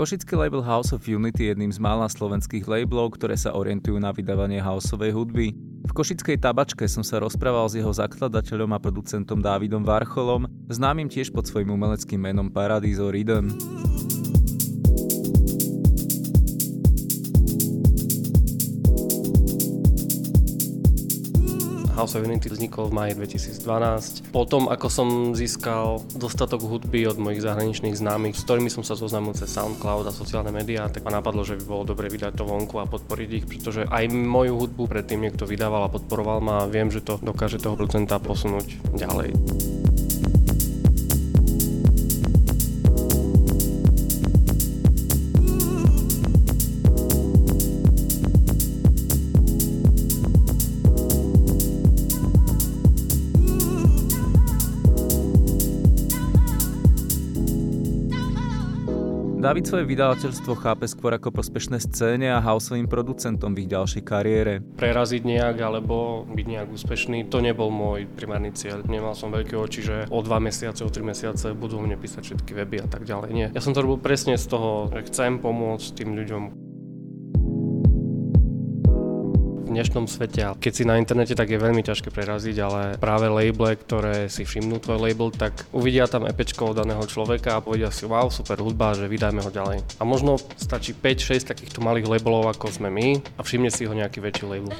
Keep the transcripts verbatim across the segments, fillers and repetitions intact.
Košický label House of Unity je jedným z mála slovenských labelov, ktoré sa orientujú na vydávanie houseovej hudby. V košickej Tabačke som sa rozprával s jeho zakladateľom a producentom Dávidom Varchoľom, známym tiež pod svojím umeleckým menom Paradiso Riddim. House of Unity vznikol v máji dvetisícdvanásť. Potom, ako som získal dostatok hudby od mojich zahraničných známych, s ktorými som sa zoznamil cez SoundCloud a sociálne médiá, tak ma napadlo, že by bolo dobre vydať to vonku a podporiť ich, pretože aj moju hudbu predtým niekto vydával a podporoval ma a viem, že to dokáže toho producenta posunúť ďalej. Dávid svoje vydavateľstvo chápe skôr ako prospešné scéne a houseovým producentom v ich ďalšej kariére. Preraziť nejak alebo byť nejak úspešný, to nebol môj primárny cieľ. Nemal som veľké oči, že o dva mesiace, o tri mesiace budú mne písať všetky weby a tak ďalej. Nie. Ja som to robil presne z toho, že chcem pomôcť tým ľuďom. V dnešnom svete. Keď si na internete, tak je veľmi ťažké preraziť, ale práve labely, ktoré si všimnú tvoj label, tak uvidia tam epečko od daného človeka a povedia si wow, super hudba, že vydajme ho ďalej. A možno stačí päť šesť takýchto malých labelov, ako sme my, a všimne si ho nejaký väčší label.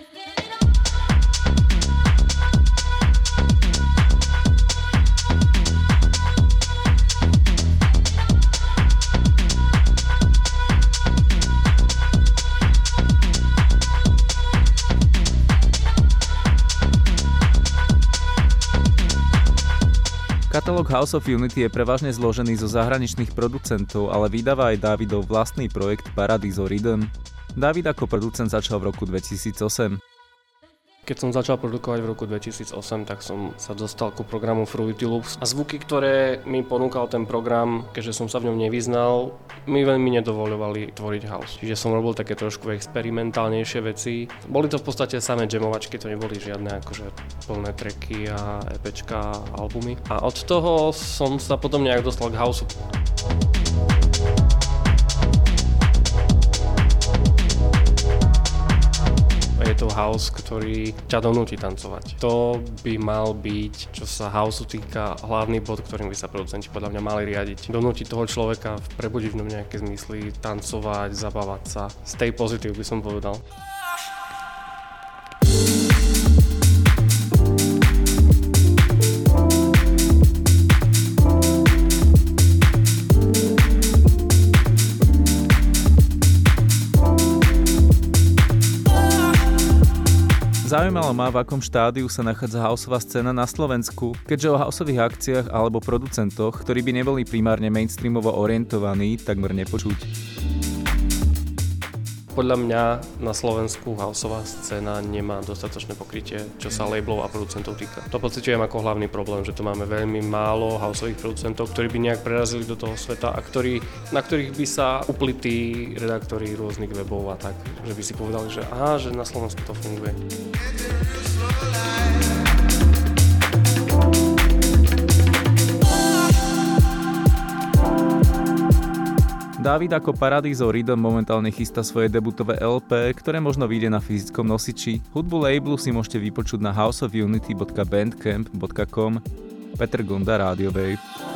Katalóg House of Unity je prevažne zložený zo zahraničných producentov, ale vydáva aj Dávidov vlastný projekt Paradiso Riddim. Dávid ako producent začal v roku dvetisícosem. Keď som začal produkovať v roku dvetisícosem, tak som sa dostal ku programu Fruity Loops a zvuky, ktoré mi ponúkal ten program, keďže som sa v ňom nevyznal, mi veľmi nedovoľovali tvoriť house. Čiže som robil také trošku experimentálnejšie veci. Boli to v podstate samé jamovačky, to neboli žiadne akože plné tracky a EPčka, albumy. A od toho som sa potom nejak dostal k houseu. Je to house, ktorý ťa donúti tancovať. To by mal byť, čo sa houseu týka, hlavný bod, ktorým by sa producenti podľa mňa mali riadiť. Donútiť toho človeka, prebudiť v ňom nejaké zmysly, tancovať, zabávať sa. Stay positive by som povedal. Zaujímalo ma, v akom štádiu sa nachádza houseová scéna na Slovensku, keďže o houseových akciách alebo producentoch, ktorí by neboli primárne mainstreamovo orientovaní, takmer nepočuť. Podľa mňa na Slovensku houseová scéna nemá dostatočné pokrytie, čo sa labelov a producentov týka. To pociťujem ako hlavný problém, že tu máme veľmi málo houseových producentov, ktorí by nejak prerazili do toho sveta a ktorí, na ktorých by sa uplití redaktori rôznych webov a tak, že by si povedali, že aha, že na Slovensku to funguje. Dávid ako Paradiso Riddim momentálne chystá svoje debutové el pé, ktoré možno vyjde na fyzickom nosiči. Hudbu labelu si môžete vypočuť na houseofunity bodka bandcamp bodka com. Peter Gonda, Radio Wave.